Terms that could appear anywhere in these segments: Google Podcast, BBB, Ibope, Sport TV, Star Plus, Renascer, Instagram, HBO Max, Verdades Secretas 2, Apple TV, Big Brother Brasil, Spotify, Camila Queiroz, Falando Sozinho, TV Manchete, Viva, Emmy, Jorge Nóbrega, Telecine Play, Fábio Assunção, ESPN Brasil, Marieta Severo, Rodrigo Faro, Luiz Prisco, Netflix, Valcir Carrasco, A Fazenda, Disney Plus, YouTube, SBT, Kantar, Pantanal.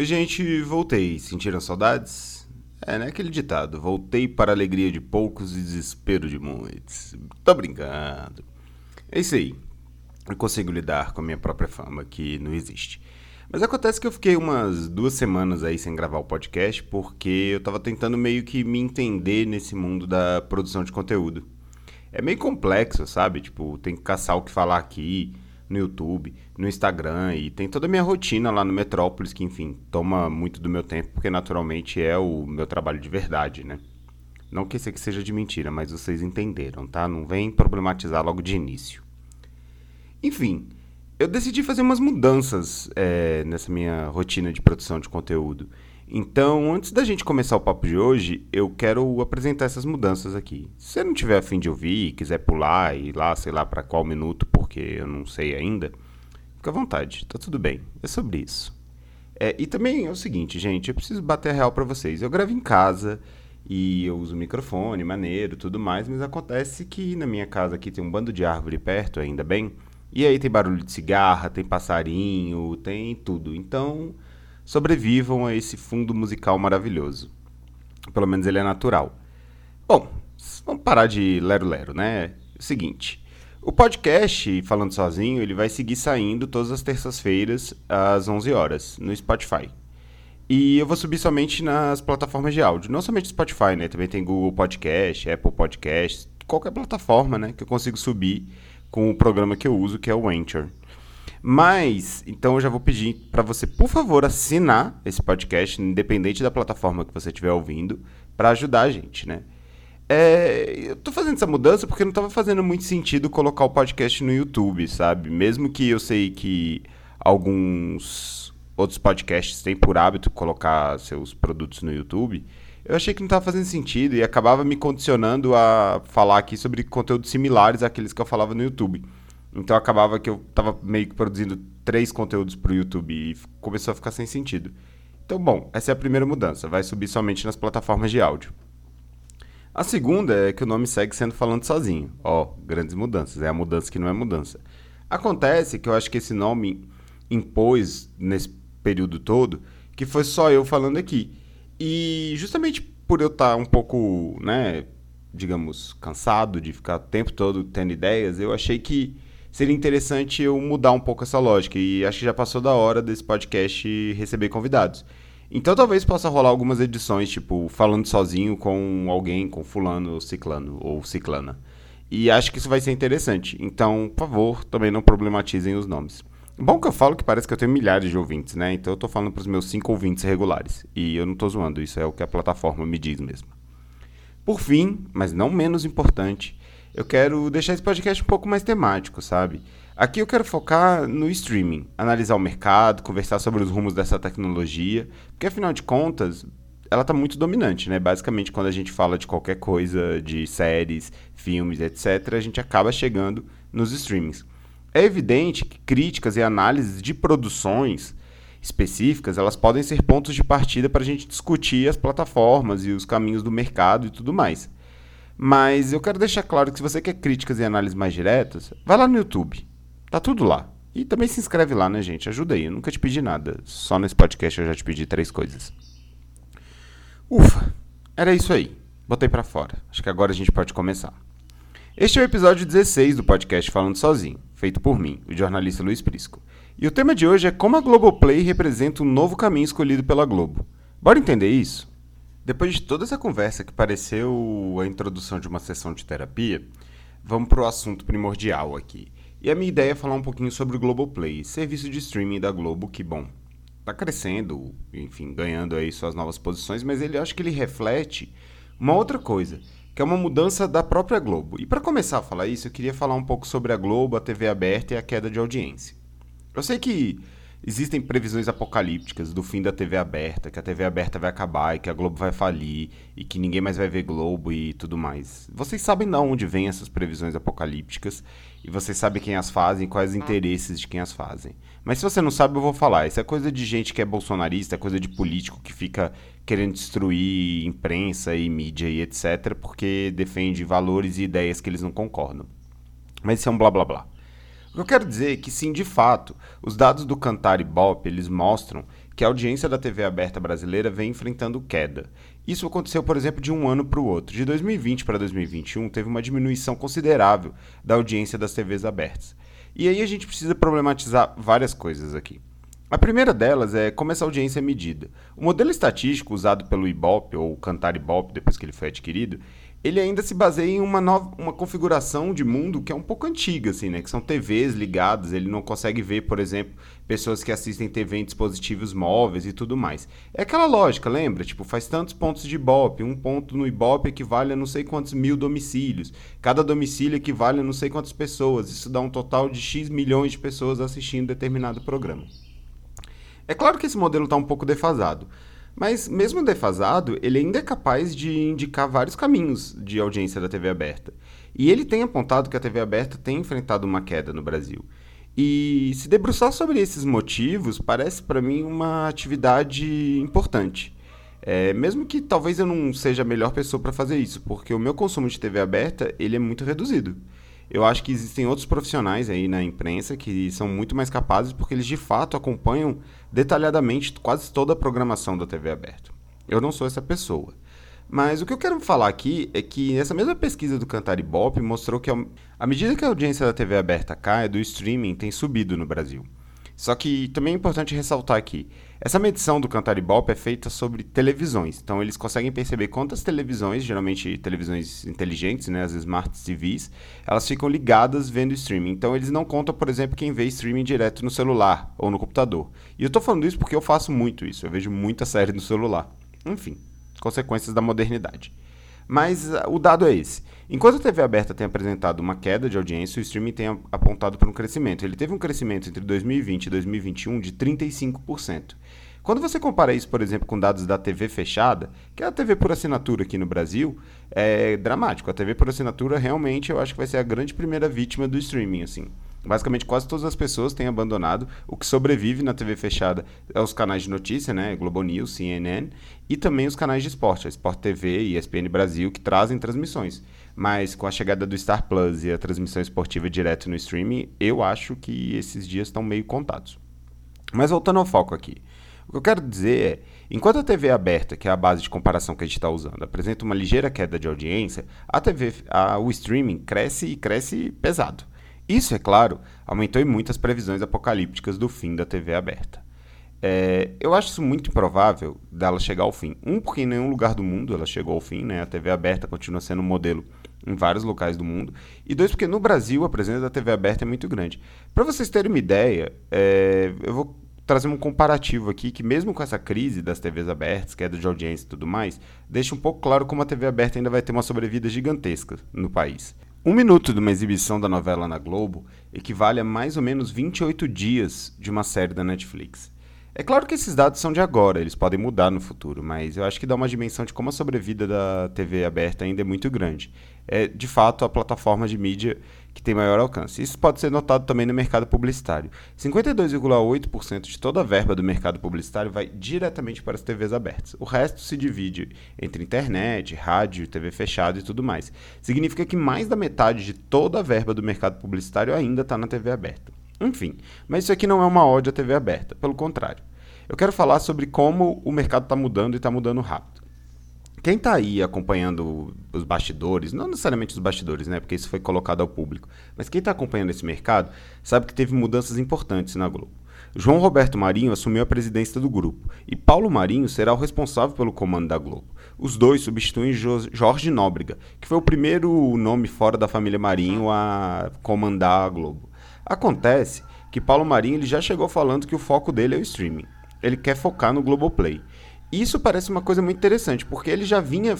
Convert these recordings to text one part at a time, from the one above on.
Oi, gente, voltei. Sentiram saudades? É, né? Aquele ditado. Voltei para a alegria de poucos e desespero de muitos. Tô brincando. É isso aí. Eu consigo lidar com a minha própria fama, que não existe. Mas acontece que eu fiquei umas 2 semanas aí sem gravar o podcast, porque eu tava tentando meio que me entender nesse mundo da produção de conteúdo. É meio complexo, sabe? Tipo, tem que caçar o que falar aqui, no YouTube, no Instagram, e tem toda a minha rotina lá no Metrópolis, que, enfim, toma muito do meu tempo, porque naturalmente é o meu trabalho de verdade, né? Não que esse aqui seja de mentira, mas vocês entenderam, tá? Não vem problematizar logo de início. Enfim, eu decidi fazer umas mudanças nessa minha rotina de produção de conteúdo. Então, antes da gente começar o papo de hoje, eu quero apresentar essas mudanças aqui. Se você não tiver a fim de ouvir, quiser pular e ir lá, sei lá, para qual minuto, porque eu não sei ainda, fica à vontade, tá tudo bem, é sobre isso. E também é o seguinte, gente, eu preciso bater a real para vocês. Eu gravo em casa e eu uso microfone, maneiro, tudo mais, mas acontece que na minha casa aqui tem um bando de árvore perto, ainda bem, e aí tem barulho de cigarra, tem passarinho, tem tudo, então sobrevivam a esse fundo musical maravilhoso. Pelo menos ele é natural. Bom, vamos parar de lero-lero, né? É o seguinte, o podcast Falando Sozinho, ele vai seguir saindo todas as terças-feiras às 11 horas no Spotify. E eu vou subir somente nas plataformas de áudio, não somente Spotify, né? Também tem Google Podcast, Apple Podcast, qualquer plataforma, né, que eu consigo subir com o programa que eu uso, que é o Anchor. Mas, então eu já vou pedir para você, por favor, assinar esse podcast, independente da plataforma que você estiver ouvindo, para ajudar a gente, né? Eu tô fazendo essa mudança porque não tava fazendo muito sentido colocar o podcast no YouTube, sabe? Mesmo que eu sei que alguns outros podcasts têm por hábito colocar seus produtos no YouTube, eu achei que não estava fazendo sentido e acabava me condicionando a falar aqui sobre conteúdos similares àqueles que eu falava no YouTube. Então acabava que eu tava meio que produzindo 3 conteúdos pro YouTube e começou a ficar sem sentido. Então, bom, essa é a primeira mudança, vai subir somente nas plataformas de áudio. A segunda é que o nome segue sendo Falando Sozinho. Grandes mudanças, é a mudança que não é mudança. Acontece que eu acho que esse nome impôs, nesse período todo, que foi só eu falando aqui. E justamente por eu estar um pouco, né, digamos, cansado de ficar o tempo todo tendo ideias, eu achei que seria interessante eu mudar um pouco essa lógica, e acho que já passou da hora desse podcast receber convidados. Então talvez possa rolar algumas edições, tipo, falando sozinho com alguém, com fulano ou ciclano, ou ciclana. E acho que isso vai ser interessante. Então, por favor, também não problematizem os nomes. Bom que eu falo que parece que eu tenho milhares de ouvintes, né? Então eu tô falando pros meus 5 ouvintes regulares. E eu não tô zoando, isso é o que a plataforma me diz mesmo. Por fim, mas não menos importante, eu quero deixar esse podcast um pouco mais temático, sabe? Aqui eu quero focar no streaming, analisar o mercado, conversar sobre os rumos dessa tecnologia, porque afinal de contas, ela tá muito dominante, né? Basicamente, quando a gente fala de qualquer coisa, de séries, filmes, etc., a gente acaba chegando nos streamings. É evidente que críticas e análises de produções específicas, elas podem ser pontos de partida para a gente discutir as plataformas e os caminhos do mercado e tudo mais. Mas eu quero deixar claro que se você quer críticas e análises mais diretas, vai lá no YouTube, tá tudo lá. E também se inscreve lá, né, gente? Ajuda aí, eu nunca te pedi nada, só nesse podcast eu já te pedi 3 coisas. Ufa, era isso aí, botei pra fora, acho que agora a gente pode começar. Este é o episódio 16 do podcast Falando Sozinho, feito por mim, o jornalista Luiz Prisco. E o tema de hoje é como a Globoplay representa um novo caminho escolhido pela Globo. Bora entender isso? Depois de toda essa conversa que pareceu a introdução de uma sessão de terapia, vamos para o assunto primordial aqui. E a minha ideia é falar um pouquinho sobre o Globoplay, serviço de streaming da Globo que, bom, tá crescendo, enfim, ganhando aí suas novas posições, mas eu acho que ele reflete uma outra coisa, que é uma mudança da própria Globo. E para começar a falar isso, eu queria falar um pouco sobre a Globo, a TV aberta e a queda de audiência. Eu sei que existem previsões apocalípticas do fim da TV aberta, que a TV aberta vai acabar e que a Globo vai falir e que ninguém mais vai ver Globo e tudo mais. Vocês sabem de onde vêm essas previsões apocalípticas e vocês sabem quem as fazem e quais os interesses de quem as fazem. Mas se você não sabe, eu vou falar. Isso é coisa de gente que é bolsonarista, é coisa de político que fica querendo destruir imprensa e mídia e etc. porque defende valores e ideias que eles não concordam. Mas isso é um blá blá blá. O que eu quero dizer é que sim, de fato, os dados do Kantar e Ibope, eles mostram que a audiência da TV aberta brasileira vem enfrentando queda. Isso aconteceu, por exemplo, de um ano para o outro. De 2020 para 2021, teve uma diminuição considerável da audiência das TVs abertas. E aí a gente precisa problematizar várias coisas aqui. A primeira delas é como essa audiência é medida. O modelo estatístico usado pelo Ibope, ou Kantar Ibope, depois que ele foi adquirido, ele ainda se baseia em uma configuração de mundo que é um pouco antiga, assim, né? Que são TVs ligadas, ele não consegue ver, por exemplo, pessoas que assistem TV em dispositivos móveis e tudo mais. É aquela lógica, lembra? Tipo, faz tantos pontos de Ibope, um ponto no Ibope equivale a não sei quantos mil domicílios, cada domicílio equivale a não sei quantas pessoas, isso dá um total de X milhões de pessoas assistindo determinado programa. É claro que esse modelo está um pouco defasado, mas mesmo defasado, ele ainda é capaz de indicar vários caminhos de audiência da TV aberta. E ele tem apontado que a TV aberta tem enfrentado uma queda no Brasil. E se debruçar sobre esses motivos parece para mim uma atividade importante. Mesmo que talvez eu não seja a melhor pessoa para fazer isso, porque o meu consumo de TV aberta ele é muito reduzido. Eu acho que existem outros profissionais aí na imprensa que são muito mais capazes porque eles de fato acompanham detalhadamente quase toda a programação da TV aberta. Eu não sou essa pessoa. Mas o que eu quero falar aqui é que essa mesma pesquisa do Kantar Ibope mostrou que à medida que a audiência da TV aberta cai, do streaming tem subido no Brasil. Só que também é importante ressaltar aqui, essa medição do Kantar Ibope é feita sobre televisões, então eles conseguem perceber quantas televisões, geralmente televisões inteligentes, né, as Smart TVs, elas ficam ligadas vendo streaming, então eles não contam, por exemplo, quem vê streaming direto no celular ou no computador. E eu tô falando isso porque eu faço muito isso, eu vejo muita série no celular. Enfim, consequências da modernidade. Mas o dado é esse. Enquanto a TV aberta tem apresentado uma queda de audiência, o streaming tem apontado para um crescimento. Ele teve um crescimento entre 2020 e 2021 de 35%. Quando você compara isso, por exemplo, com dados da TV fechada, que é a TV por assinatura aqui no Brasil, é dramático. A TV por assinatura realmente eu acho que vai ser a grande primeira vítima do streaming, assim. Basicamente quase todas as pessoas têm abandonado. O que sobrevive na TV fechada é os canais de notícia, né? Globo News, CNN, e também os canais de esporte, a Sport TV e ESPN Brasil, que trazem transmissões. Mas com a chegada do Star Plus e a transmissão esportiva direto no streaming, eu acho que esses dias estão meio contados. Mas voltando ao foco aqui, o que eu quero dizer é, enquanto a TV aberta, que é a base de comparação que a gente está usando, apresenta uma ligeira queda de audiência, o streaming cresce e cresce pesado. Isso, é claro, aumentou em muito as previsões apocalípticas do fim da TV aberta. Eu acho isso muito improvável dela chegar ao fim. Porque em nenhum lugar do mundo ela chegou ao fim, né? A TV aberta continua sendo um modelo em vários locais do mundo. E dois, porque no Brasil a presença da TV aberta é muito grande. Para vocês terem uma ideia, eu vou trazer um comparativo aqui que mesmo com essa crise das TVs abertas, queda de audiência e tudo mais, deixa um pouco claro como a TV aberta ainda vai ter uma sobrevida gigantesca no país. Um minuto de uma exibição da novela na Globo equivale a mais ou menos 28 dias de uma série da Netflix. É claro que esses dados são de agora, eles podem mudar no futuro, mas eu acho que dá uma dimensão de como a sobrevida da TV aberta ainda é muito grande. É, de fato, a plataforma de mídia que tem maior alcance. Isso pode ser notado também no mercado publicitário. 52,8% de toda a verba do mercado publicitário vai diretamente para as TVs abertas. O resto se divide entre internet, rádio, TV fechada e tudo mais. Significa que mais da metade de toda a verba do mercado publicitário ainda está na TV aberta. Enfim, mas isso aqui não é uma ode à TV aberta, pelo contrário. Eu quero falar sobre como o mercado está mudando e está mudando rápido. Quem está aí acompanhando os bastidores, não necessariamente os bastidores, né, porque isso foi colocado ao público, mas quem está acompanhando esse mercado sabe que teve mudanças importantes na Globo. João Roberto Marinho assumiu a presidência do grupo e Paulo Marinho será o responsável pelo comando da Globo. Os dois substituem Jorge Nóbrega, que foi o primeiro nome fora da família Marinho a comandar a Globo. Acontece que Paulo Marinho ele já chegou falando que o foco dele é o streaming. Ele quer focar no Globoplay. Isso parece uma coisa muito interessante, porque ele já vinha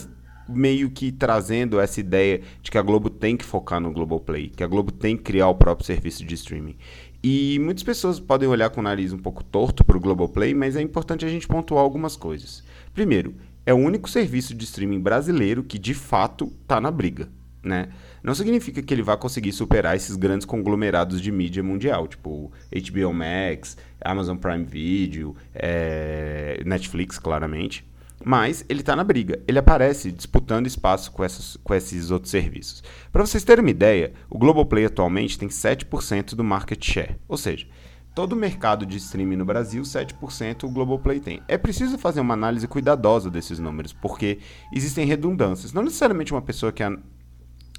meio que trazendo essa ideia de que a Globo tem que focar no Globoplay, que a Globo tem que criar o próprio serviço de streaming. E muitas pessoas podem olhar com o nariz um pouco torto para o Globoplay, mas é importante a gente pontuar algumas coisas. Primeiro, é o único serviço de streaming brasileiro que de fato está na briga, né? Não significa que ele vai conseguir superar esses grandes conglomerados de mídia mundial, tipo HBO Max, Amazon Prime Video, Netflix, claramente. Mas ele está na briga, ele aparece disputando espaço com esses outros serviços. Para vocês terem uma ideia, o Globoplay atualmente tem 7% do market share, ou seja, Todo o mercado de streaming no Brasil, 7% o Globoplay tem. É preciso fazer uma análise cuidadosa desses números, porque existem redundâncias. Não necessariamente uma pessoa que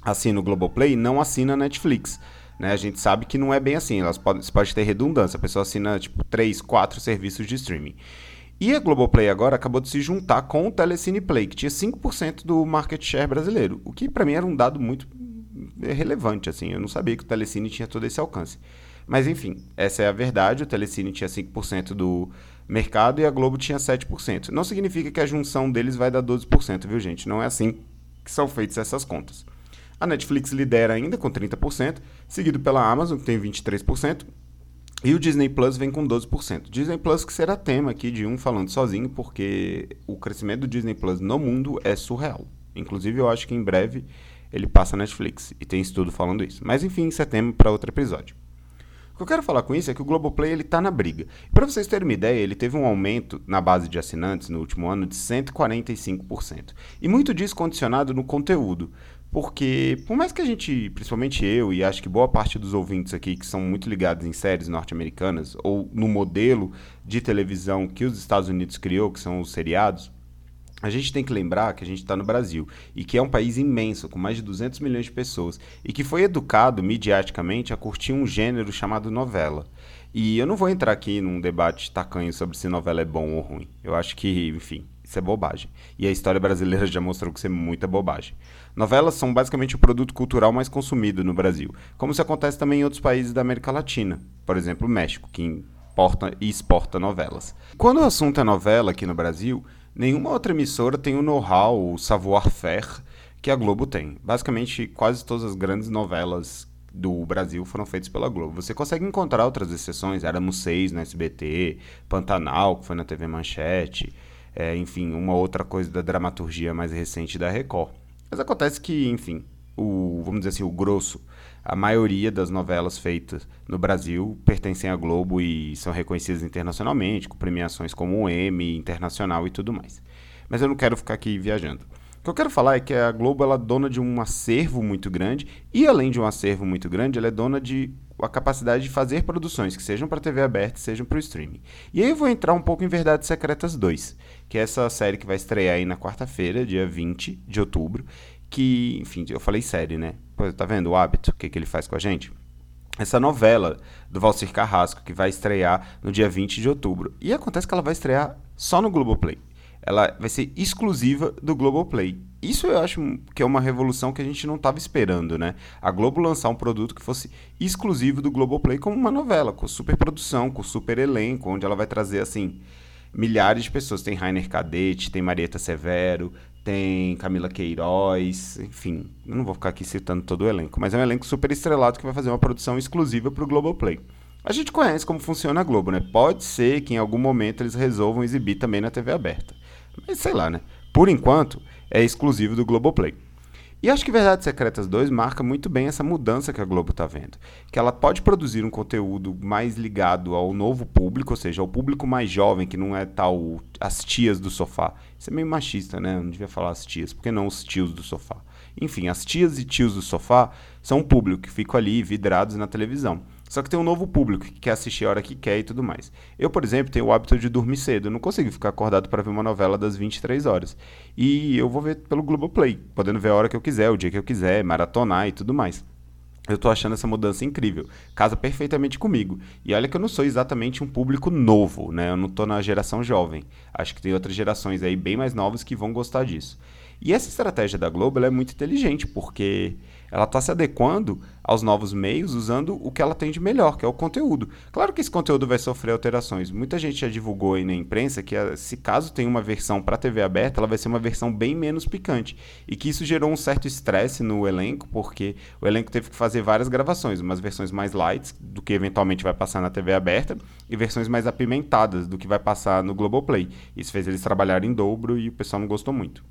assina o Globoplay não assina a Netflix, né? A gente sabe que não é bem assim, pode ter redundância. A pessoa assina tipo 3, 4 serviços de streaming. E a Globoplay agora acabou de se juntar com o Telecine Play, que tinha 5% do market share brasileiro, o que para mim era um dado muito relevante, assim. Eu não sabia que o Telecine tinha todo esse alcance. Mas enfim, essa é a verdade, o Telecine tinha 5% do mercado e a Globo tinha 7%. Não significa que a junção deles vai dar 12%, viu gente? Não é assim que são feitas essas contas. A Netflix lidera ainda com 30%, seguido pela Amazon, que tem 23%. E o Disney Plus vem com 12%. Disney Plus que será tema aqui de um Falando Sozinho, porque o crescimento do Disney Plus no mundo é surreal. Inclusive, eu acho que em breve ele passa na Netflix, e tem estudo falando isso. Mas enfim, isso é tema para outro episódio. O que eu quero falar com isso é que o Globoplay está na briga. Para vocês terem uma ideia, ele teve um aumento na base de assinantes no último ano de 145%. E muito disso condicionado no conteúdo. Porque, por mais que a gente, principalmente eu, e acho que boa parte dos ouvintes aqui que são muito ligados em séries norte-americanas ou no modelo de televisão que os Estados Unidos criou, que são os seriados, a gente tem que lembrar que a gente está no Brasil e que é um país imenso, com mais de 200 milhões de pessoas e que foi educado, midiaticamente, a curtir um gênero chamado novela. E eu não vou entrar aqui num debate tacanho sobre se novela é bom ou ruim. Eu acho que, enfim, isso é bobagem. E a história brasileira já mostrou que isso é muita bobagem. Novelas são basicamente o produto cultural mais consumido no Brasil, como isso acontece também em outros países da América Latina, por exemplo, o México, que importa e exporta novelas. Quando o assunto é novela aqui no Brasil, nenhuma outra emissora tem o know-how, o savoir-faire que a Globo tem. Basicamente, quase todas as grandes novelas do Brasil foram feitos pela Globo. Você consegue encontrar outras exceções, Éramos Seis na SBT, Pantanal, que foi na TV Manchete, enfim, uma outra coisa da dramaturgia mais recente da Record. Mas acontece que, enfim, vamos dizer assim, o grosso, a maioria das novelas feitas no Brasil pertencem à Globo e são reconhecidas internacionalmente, com premiações como o Emmy, Internacional e tudo mais. Mas eu não quero ficar aqui viajando. O que eu quero falar é que a Globo ela é dona de um acervo muito grande e, além de um acervo muito grande, ela é dona de a capacidade de fazer produções que sejam para TV aberta e sejam para o streaming. E aí eu vou entrar um pouco em Verdades Secretas 2, que é essa série que vai estrear aí na quarta-feira, dia 20 de outubro, que, enfim, eu falei série, né? Pô, tá vendo o hábito, o que ele faz com a gente? Essa novela do Valcir Carrasco, que vai estrear no dia 20 de outubro. E acontece que ela vai estrear só no Globoplay. Ela vai ser exclusiva do Globoplay. Isso eu acho que é uma revolução que a gente não estava esperando, né? A Globo lançar um produto que fosse exclusivo do Globoplay como uma novela, com super produção, com super elenco, onde ela vai trazer, assim, milhares de pessoas. Tem Rainer Cadete, tem Marieta Severo, tem Camila Queiroz, enfim. Eu não vou ficar aqui citando todo o elenco, mas é um elenco super estrelado que vai fazer uma produção exclusiva para o Globoplay. A gente conhece como funciona a Globo, né? Pode ser que em algum momento eles resolvam exibir também na TV aberta. Mas sei lá, né? Por enquanto, é exclusivo do Globoplay. E acho que Verdades Secretas 2 marca muito bem essa mudança que a Globo está vendo. Que ela pode produzir um conteúdo mais ligado ao novo público, ou seja, ao público mais jovem, que não é tal as tias do sofá. Isso é meio machista, né? Eu não devia falar as tias, porque não os tios do sofá. Enfim, as tias e tios do sofá são um público que fica ali vidrados na televisão. Só que tem um novo público que quer assistir a hora que quer e tudo mais. Eu, por exemplo, tenho o hábito de dormir cedo. Eu não consigo ficar acordado para ver uma novela das 23 horas. E eu vou ver pelo Globoplay, podendo ver a hora que eu quiser, o dia que eu quiser, maratonar e tudo mais. Eu tô achando essa mudança incrível. Casa perfeitamente comigo. E olha que eu não sou exatamente um público novo, né? Eu não tô na geração jovem. Acho que tem outras gerações aí bem mais novas que vão gostar disso. E essa estratégia da Globo ela é muito inteligente, porque ela está se adequando aos novos meios, usando o que ela tem de melhor, que é o conteúdo. Claro que esse conteúdo vai sofrer alterações. Muita gente já divulgou aí na imprensa que, se caso tem uma versão para TV aberta, ela vai ser uma versão bem menos picante. E que isso gerou um certo estresse no elenco, porque o elenco teve que fazer várias gravações, umas versões mais light, do que eventualmente vai passar na TV aberta, e versões mais apimentadas, do que vai passar no Globoplay. Isso fez eles trabalharem em dobro e o pessoal não gostou muito.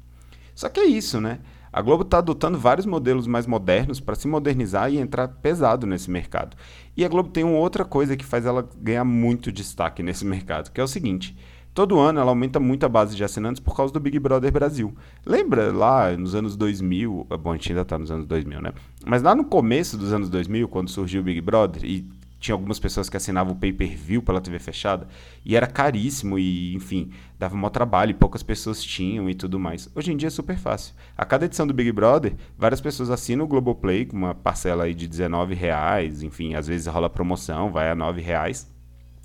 Só que é isso, né? A Globo está adotando vários modelos mais modernos para se modernizar e entrar pesado nesse mercado. E a Globo tem uma outra coisa que faz ela ganhar muito destaque nesse mercado, que é o seguinte: todo ano ela aumenta muito a base de assinantes por causa do Big Brother Brasil. Lembra lá nos anos 2000, bom, a gente ainda está nos anos 2000, né? Mas lá no começo dos anos 2000, quando surgiu o Big Brother, e tinha algumas pessoas que assinavam o pay-per-view pela TV fechada, e era caríssimo, e enfim, dava maior trabalho, e poucas pessoas tinham e tudo mais. Hoje em dia é super fácil. A cada edição do Big Brother, várias pessoas assinam o Globoplay com uma parcela aí de R$19, enfim, às vezes rola promoção, vai a R$9,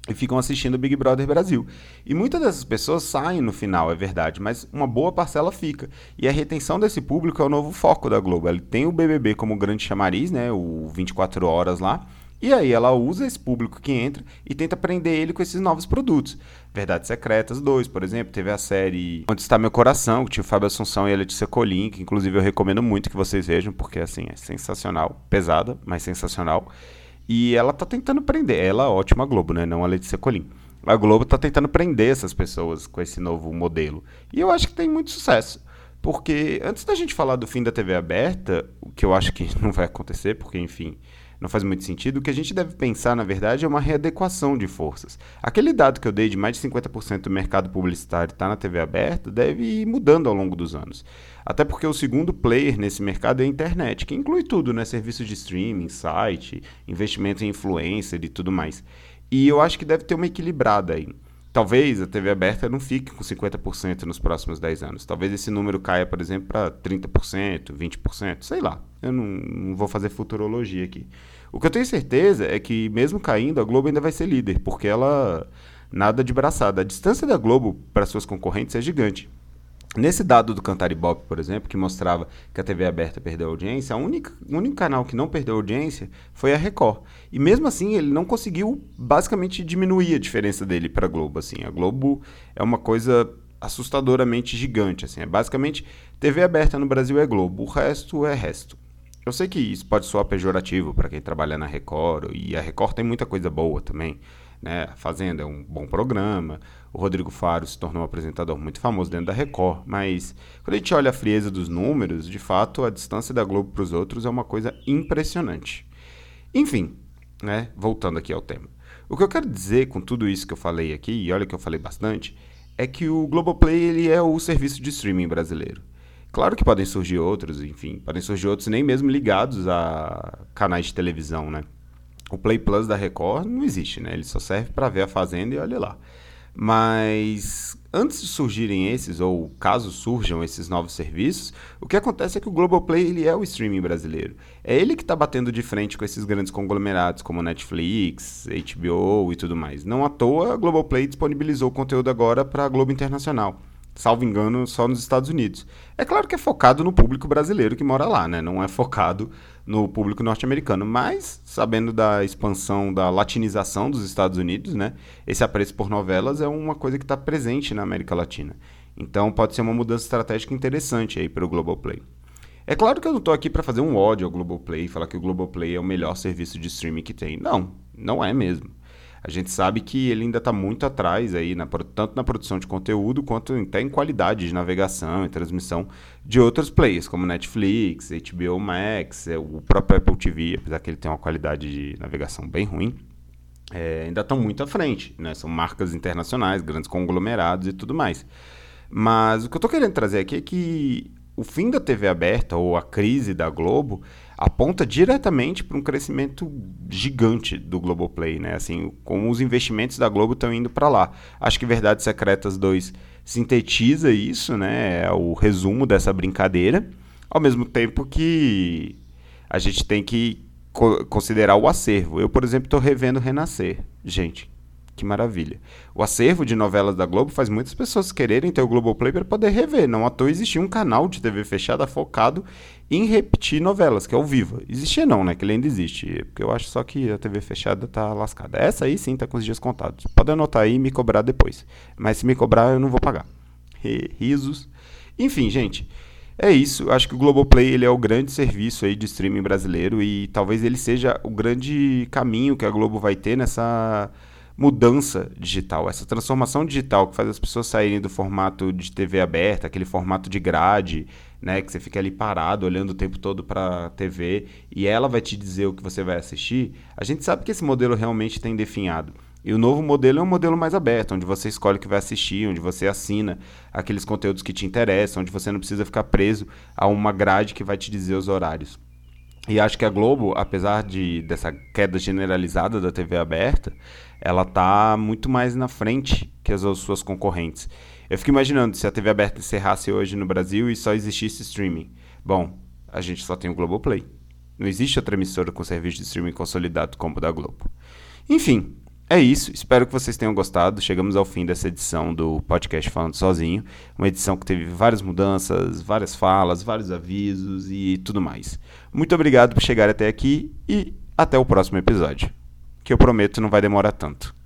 e ficam assistindo o Big Brother Brasil. E muitas dessas pessoas saem no final, é verdade, mas uma boa parcela fica. E a retenção desse público é o novo foco da Globo. Ela tem o BBB como grande chamariz, né, o 24 horas lá, e aí ela usa esse público que entra e tenta prender ele com esses novos produtos. Verdades Secretas 2, por exemplo, teve a série Onde Está Meu Coração, que tinha o Fábio Assunção e a Letícia Colim, que inclusive eu recomendo muito que vocês vejam, porque assim, é sensacional, pesada, mas sensacional. E ela tá tentando prender, ela, ótima a Globo, né, não a Letícia Colim. A Globo tá tentando prender essas pessoas com esse novo modelo. E eu acho que tem muito sucesso. Porque antes da gente falar do fim da TV aberta, o que eu acho que não vai acontecer, porque enfim, não faz muito sentido, o que a gente deve pensar, na verdade, é uma readequação de forças. Aquele dado que eu dei de mais de 50% do mercado publicitário está na TV aberta deve ir mudando ao longo dos anos. Até porque o segundo player nesse mercado é a internet, que inclui tudo, né? Serviços de streaming, site, investimento em influencer e tudo mais. E eu acho que deve ter uma equilibrada aí. Talvez a TV aberta não fique com 50% nos próximos 10 anos. Talvez esse número caia, por exemplo, para 30%, 20%, sei lá. Eu não vou fazer futurologia aqui. O que eu tenho certeza é que, mesmo caindo, a Globo ainda vai ser líder, porque ela nada de braçada. A distância da Globo para suas concorrentes é gigante. Nesse dado do Kantar Ibope, por exemplo, que mostrava que a TV aberta perdeu audiência, o único canal que não perdeu audiência foi a Record. E mesmo assim, ele não conseguiu basicamente diminuir a diferença dele para a Globo. Assim. A Globo é uma coisa assustadoramente gigante. Assim. É basicamente, TV aberta no Brasil é Globo, o resto é resto. Eu sei que isso pode soar pejorativo para quem trabalha na Record, e a Record tem muita coisa boa também. Né? A Fazenda é um bom programa, o Rodrigo Faro se tornou um apresentador muito famoso dentro da Record, mas quando a gente olha a frieza dos números, de fato a distância da Globo para os outros é uma coisa impressionante. Enfim, né? Voltando aqui ao tema, o que eu quero dizer com tudo isso que eu falei aqui, e olha que eu falei bastante, é que o Globoplay ele é o serviço de streaming brasileiro. Claro que podem surgir outros, enfim, podem surgir outros nem mesmo ligados a canais de televisão, né? O Play Plus da Record não existe, né? Ele só serve para ver A Fazenda e olha lá. Mas antes de surgirem esses, ou caso surjam esses novos serviços, o que acontece é que o Globoplay ele é o streaming brasileiro. É ele que está batendo de frente com esses grandes conglomerados como Netflix, HBO e tudo mais. Não à toa, a Globoplay disponibilizou o conteúdo agora para a Globo Internacional. Salvo engano, só nos Estados Unidos. É claro que é focado no público brasileiro que mora lá, né? Não é focado no público norte-americano, mas sabendo da expansão, da latinização dos Estados Unidos, né? Esse apreço por novelas é uma coisa que está presente na América Latina. Então pode ser uma mudança estratégica interessante aí para o Globoplay. É claro que eu não estou aqui para fazer um ódio ao Globoplay e falar que o Globoplay é o melhor serviço de streaming que tem. Não, não é mesmo. A gente sabe que ele ainda está muito atrás, aí tanto na produção de conteúdo, quanto até em qualidade de navegação e transmissão de outros players, como Netflix, HBO Max, o próprio Apple TV, apesar que ele tem uma qualidade de navegação bem ruim, ainda estão muito à frente, né? São marcas internacionais, grandes conglomerados e tudo mais. Mas o que eu estou querendo trazer aqui é que o fim da TV aberta, ou a crise da Globo, aponta diretamente para um crescimento gigante do Globoplay, né? Assim, como os investimentos da Globo estão indo para lá. Acho que Verdades Secretas 2 sintetiza isso, né? É o resumo dessa brincadeira, ao mesmo tempo que a gente tem que considerar o acervo. Eu, por exemplo, estou revendo Renascer. Gente, que maravilha. O acervo de novelas da Globo faz muitas pessoas quererem ter o Globoplay para poder rever. Não à toa existia um canal de TV fechada focado em repetir novelas, que é o Viva. Existia não, né? Que ele ainda existe. Porque eu acho só que a TV fechada tá lascada. Essa aí sim tá com os dias contados. Pode anotar aí e me cobrar depois. Mas se me cobrar, eu não vou pagar. Risos. Enfim, gente, é isso. Acho que o Globoplay ele é o grande serviço aí de streaming brasileiro e talvez ele seja o grande caminho que a Globo vai ter nessa mudança digital, essa transformação digital que faz as pessoas saírem do formato de TV aberta, aquele formato de grade, né, que você fica ali parado, olhando o tempo todo para a TV e ela vai te dizer o que você vai assistir. A gente sabe que esse modelo realmente tem definhado. E o novo modelo é um modelo mais aberto, onde você escolhe o que vai assistir, onde você assina aqueles conteúdos que te interessam, onde você não precisa ficar preso a uma grade que vai te dizer os horários. E acho que a Globo, apesar dessa queda generalizada da TV aberta, ela tá muito mais na frente que as suas concorrentes. Eu fico imaginando se a TV aberta encerrasse hoje no Brasil e só existisse streaming. Bom, a gente só tem o Globoplay. Não existe outra emissora com serviço de streaming consolidado como o da Globo. Enfim, é isso. Espero que vocês tenham gostado. Chegamos ao fim dessa edição do podcast Falando Sozinho. Uma edição que teve várias mudanças, várias falas, vários avisos e tudo mais. Muito obrigado por chegar até aqui e até o próximo episódio, que eu prometo não vai demorar tanto.